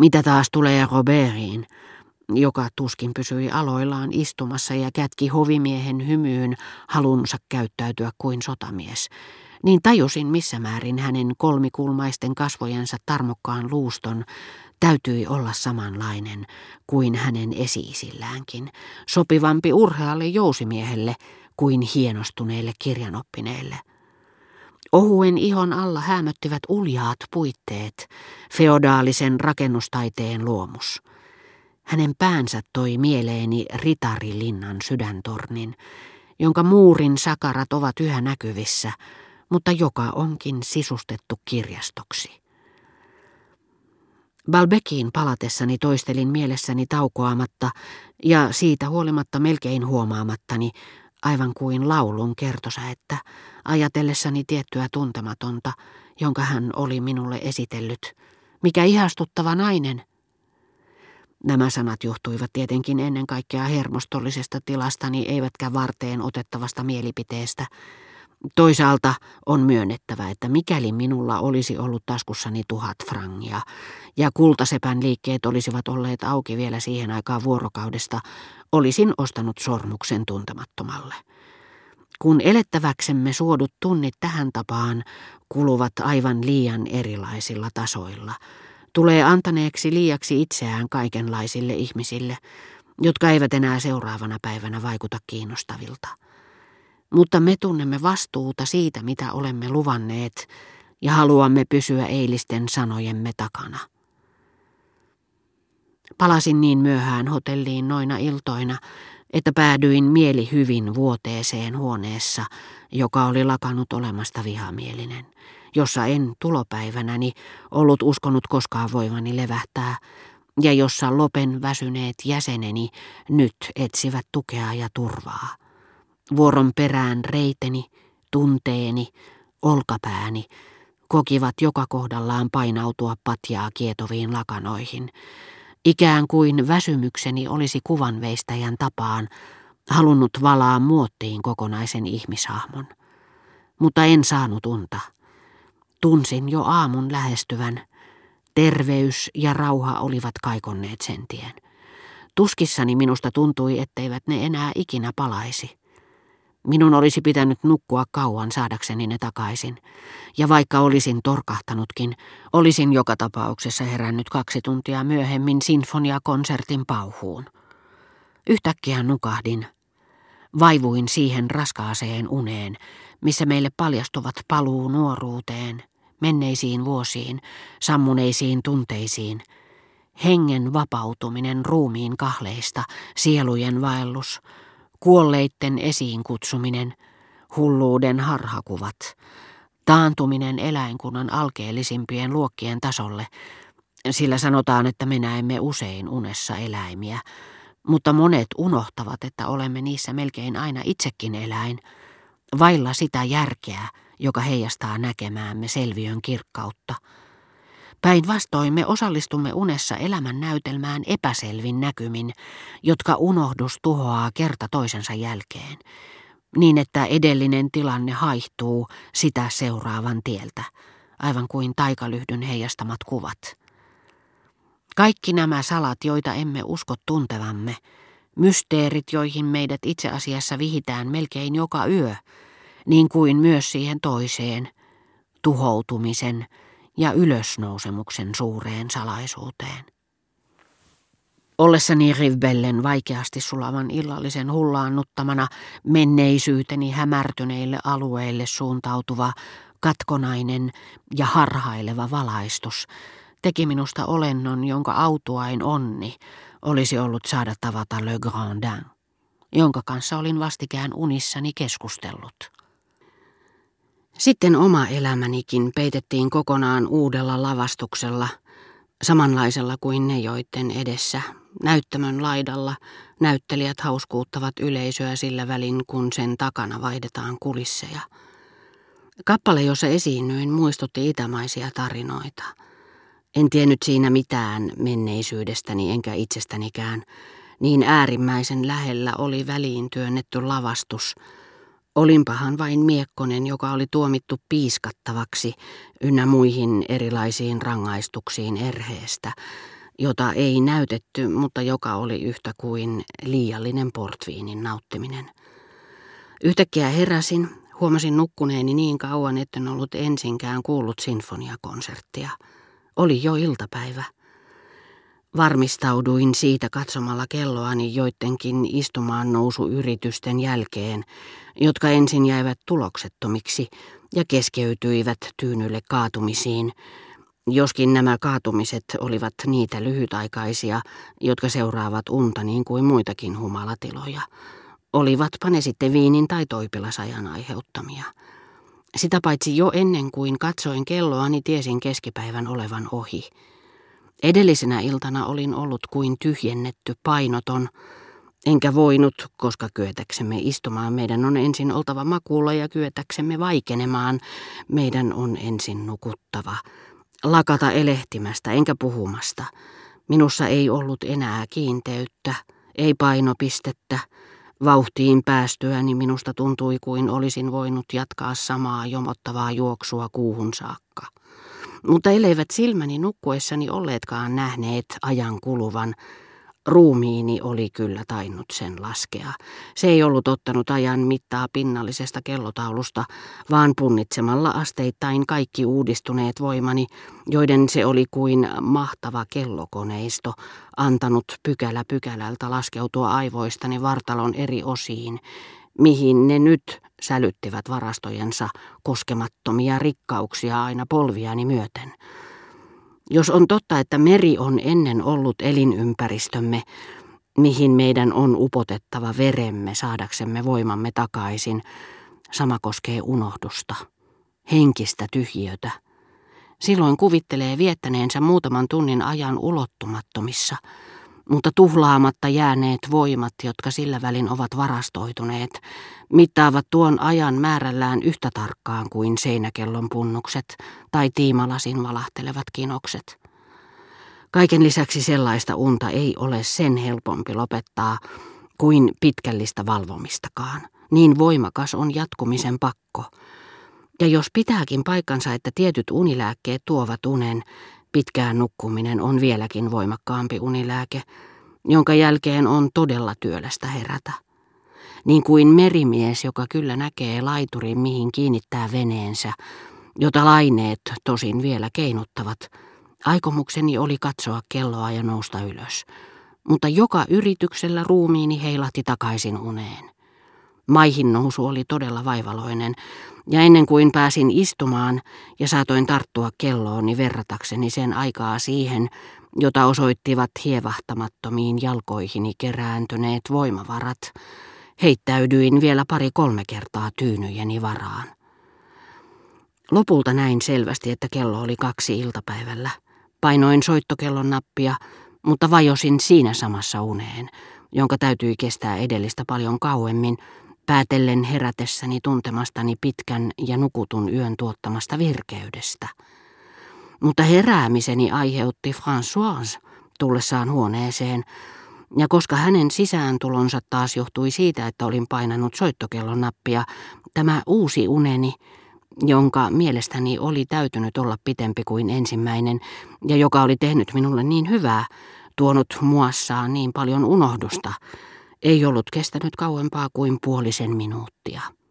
Mitä taas tulee Robertiin, joka tuskin pysyi aloillaan istumassa ja kätki hovimiehen hymyyn halunsa käyttäytyä kuin sotamies, niin tajusin missä määrin hänen kolmikulmaisten kasvojensa tarmokkaan luuston täytyi olla samanlainen kuin hänen esi-isilläänkin, sopivampi urhealle jousimiehelle kuin hienostuneelle kirjanoppineelle. Ohuen ihon alla häämöttivät uljaat puitteet, feodaalisen rakennustaiteen luomus. Hänen päänsä toi mieleeni Ritarilinnan sydäntornin, jonka muurin sakarat ovat yhä näkyvissä, mutta joka onkin sisustettu kirjastoksi. Balbekiin palatessani toistelin mielessäni taukoamatta ja siitä huolimatta melkein huomaamattani, aivan kuin laulun kertosäettä, ajatellessani tiettyä tuntematonta, jonka hän oli minulle esitellyt. Mikä ihastuttava nainen! Nämä sanat johtuivat tietenkin ennen kaikkea hermostollisesta tilastani, eivätkä varteen otettavasta mielipiteestä. Toisaalta on myönnettävä, että mikäli minulla olisi ollut taskussani 1000 frangia ja kultasepän liikkeet olisivat olleet auki vielä siihen aikaan vuorokaudesta, olisin ostanut sormuksen tuntemattomalle. Kun elettäväksemme suodut tunnit tähän tapaan kuluvat aivan liian erilaisilla tasoilla, tulee antaneeksi liiaksi itseään kaikenlaisille ihmisille, jotka eivät enää seuraavana päivänä vaikuta kiinnostavilta. Mutta me tunnemme vastuuta siitä, mitä olemme luvanneet, ja haluamme pysyä eilisten sanojemme takana. Palasin niin myöhään hotelliin noina iltoina, että päädyin mielihyvin vuoteeseen huoneessa, joka oli lakannut olemasta vihamielinen, jossa en tulopäivänäni ollut uskonut koskaan voivani levähtää, ja jossa lopen väsyneet jäseneni nyt etsivät tukea ja turvaa. Vuoron perään reiteni, tunteeni, olkapääni kokivat joka kohdallaan painautua patjaa kietoviin lakanoihin. Ikään kuin väsymykseni olisi kuvanveistäjän tapaan halunnut valaa muottiin kokonaisen ihmishahmon. Mutta en saanut unta. Tunsin jo aamun lähestyvän. Terveys ja rauha olivat kaikonneet sen tien. Tuskissani minusta tuntui, etteivät ne enää ikinä palaisi. Minun olisi pitänyt nukkua kauan saadakseni ne takaisin, ja vaikka olisin torkahtanutkin, olisin joka tapauksessa herännyt 2 tuntia myöhemmin sinfoniakonsertin pauhuun. Yhtäkkiä nukahdin. Vaivuin siihen raskaaseen uneen, missä meille paljastuvat paluu nuoruuteen, menneisiin vuosiin, sammuneisiin tunteisiin, hengen vapautuminen ruumiin kahleista, sielujen vaellus, kuolleitten esiin kutsuminen, hulluuden harhakuvat, taantuminen eläinkunnan alkeellisimpien luokkien tasolle, sillä sanotaan, että me näemme usein unessa eläimiä, mutta monet unohtavat, että olemme niissä melkein aina itsekin eläin, vailla sitä järkeä, joka heijastaa näkemäämme selviön kirkkautta. Päinvastoin me osallistumme unessa elämän näytelmään epäselvin näkymin, jotka unohdus tuhoaa kerta toisensa jälkeen, niin että edellinen tilanne haihtuu sitä seuraavan tieltä, aivan kuin taikalyhdyn heijastamat kuvat. Kaikki nämä salat, joita emme usko tuntevamme, mysteerit, joihin meidät itse asiassa vihitään melkein joka yö, niin kuin myös siihen toiseen, tuhoutumisen ja ylösnousemuksen suureen salaisuuteen. Ollessani Rivbellen vaikeasti sulavan illallisen hullaannuttamana menneisyyteni hämärtyneille alueille suuntautuva, katkonainen ja harhaileva valaistus teki minusta olennon, jonka autuain onni olisi ollut saada tavata Le Grandin, jonka kanssa olin vastikään unissani keskustellut. Sitten oma elämänikin peitettiin kokonaan uudella lavastuksella, samanlaisella kuin ne, joiden edessä näyttämön laidalla näyttelijät hauskuuttavat yleisöä sillä välin, kun sen takana vaihdetaan kulisseja. Kappale, jossa esiinnyin, muistutti itämaisia tarinoita. En tiennyt siinä mitään menneisyydestäni enkä itsestänikään. Niin äärimmäisen lähellä oli väliin työnnetty lavastus. Olinpahan vain miekkonen, joka oli tuomittu piiskattavaksi ynnä muihin erilaisiin rangaistuksiin erheestä, jota ei näytetty, mutta joka oli yhtä kuin liiallinen portviinin nauttiminen. Yhtäkkiä heräsin, huomasin nukkuneeni niin kauan, etten ollut ensinkään kuullut sinfoniakonserttia. Oli jo iltapäivä. Varmistauduin siitä katsomalla kelloani joidenkin istumaan nousuyritysten jälkeen, jotka ensin jäivät tuloksettomiksi ja keskeytyivät tyynylle kaatumisiin, joskin nämä kaatumiset olivat niitä lyhytaikaisia, jotka seuraavat unta niin kuin muitakin humalatiloja. Olivatpa ne sitten viinin tai toipilasajan aiheuttamia. Sitä paitsi jo ennen kuin katsoin kelloani, tiesin keskipäivän olevan ohi. Edellisenä iltana olin ollut kuin tyhjennetty, painoton. Enkä voinut, koska kyetäksemme istumaan meidän on ensin oltava makuulla ja kyetäksemme vaikenemaan meidän on ensin nukuttava. Lakata elehtimästä enkä puhumasta. Minussa ei ollut enää kiinteyttä, ei painopistettä. Vauhtiin päästyäni minusta tuntui kuin olisin voinut jatkaa samaa jomottavaa juoksua kuuhun saakka. Mutta elleivät silmäni nukkuessani olleetkaan nähneet ajan kuluvan, ruumiini oli kyllä tainnut sen laskea. Se ei ollut ottanut ajan mittaa pinnallisesta kellotaulusta, vaan punnitsemalla asteittain kaikki uudistuneet voimani, joiden se oli kuin mahtava kellokoneisto, antanut pykälä pykälältä laskeutua aivoistani vartalon eri osiin, mihin ne nyt sälyttivät varastojensa koskemattomia rikkauksia aina polviani myöten. Jos on totta, että meri on ennen ollut elinympäristömme, mihin meidän on upotettava veremme saadaksemme voimamme takaisin, sama koskee unohdusta, henkistä tyhjiötä. Silloin kuvittelee viettäneensä muutaman tunnin ajan ulottumattomissa, mutta tuhlaamatta jääneet voimat, jotka sillä välin ovat varastoituneet, mittaavat tuon ajan määrällään yhtä tarkkaan kuin seinäkellon punnukset tai tiimalasin valahtelevat kinokset. Kaiken lisäksi sellaista unta ei ole sen helpompi lopettaa kuin pitkällistä valvomistakaan. Niin voimakas on jatkumisen pakko. Ja jos pitääkin paikkansa, että tietyt unilääkkeet tuovat unen, pitkään nukkuminen on vieläkin voimakkaampi unilääke, jonka jälkeen on todella työlästä herätä. Niin kuin merimies, joka kyllä näkee laiturin, mihin kiinnittää veneensä, jota laineet tosin vielä keinuttavat, aikomukseni oli katsoa kelloa ja nousta ylös. Mutta joka yrityksellä ruumiini heilahti takaisin uneen. Maihin nousu oli todella vaivaloinen, ja ennen kuin pääsin istumaan ja saatoin tarttua kellooni verratakseni sen aikaa siihen, jota osoittivat hievahtamattomiin jalkoihini kerääntyneet voimavarat, heittäydyin vielä 2-3 kertaa tyynyjeni varaan. Lopulta näin selvästi, että kello oli 2 iltapäivällä. Painoin soittokellon nappia, mutta vajosin siinä samassa uneen, jonka täytyi kestää edellistä paljon kauemmin, päätellen herätessäni tuntemastani pitkän ja nukutun yön tuottamasta virkeydestä. Mutta heräämiseni aiheutti Françoise tullessaan huoneeseen, ja koska hänen sisääntulonsa taas johtui siitä, että olin painanut soittokellon nappia, tämä uusi uneni, jonka mielestäni oli täytynyt olla pitempi kuin ensimmäinen, ja joka oli tehnyt minulle niin hyvää, tuonut muassaan niin paljon unohdusta, ei ollut kestänyt kauempaa kuin puolisen minuuttia.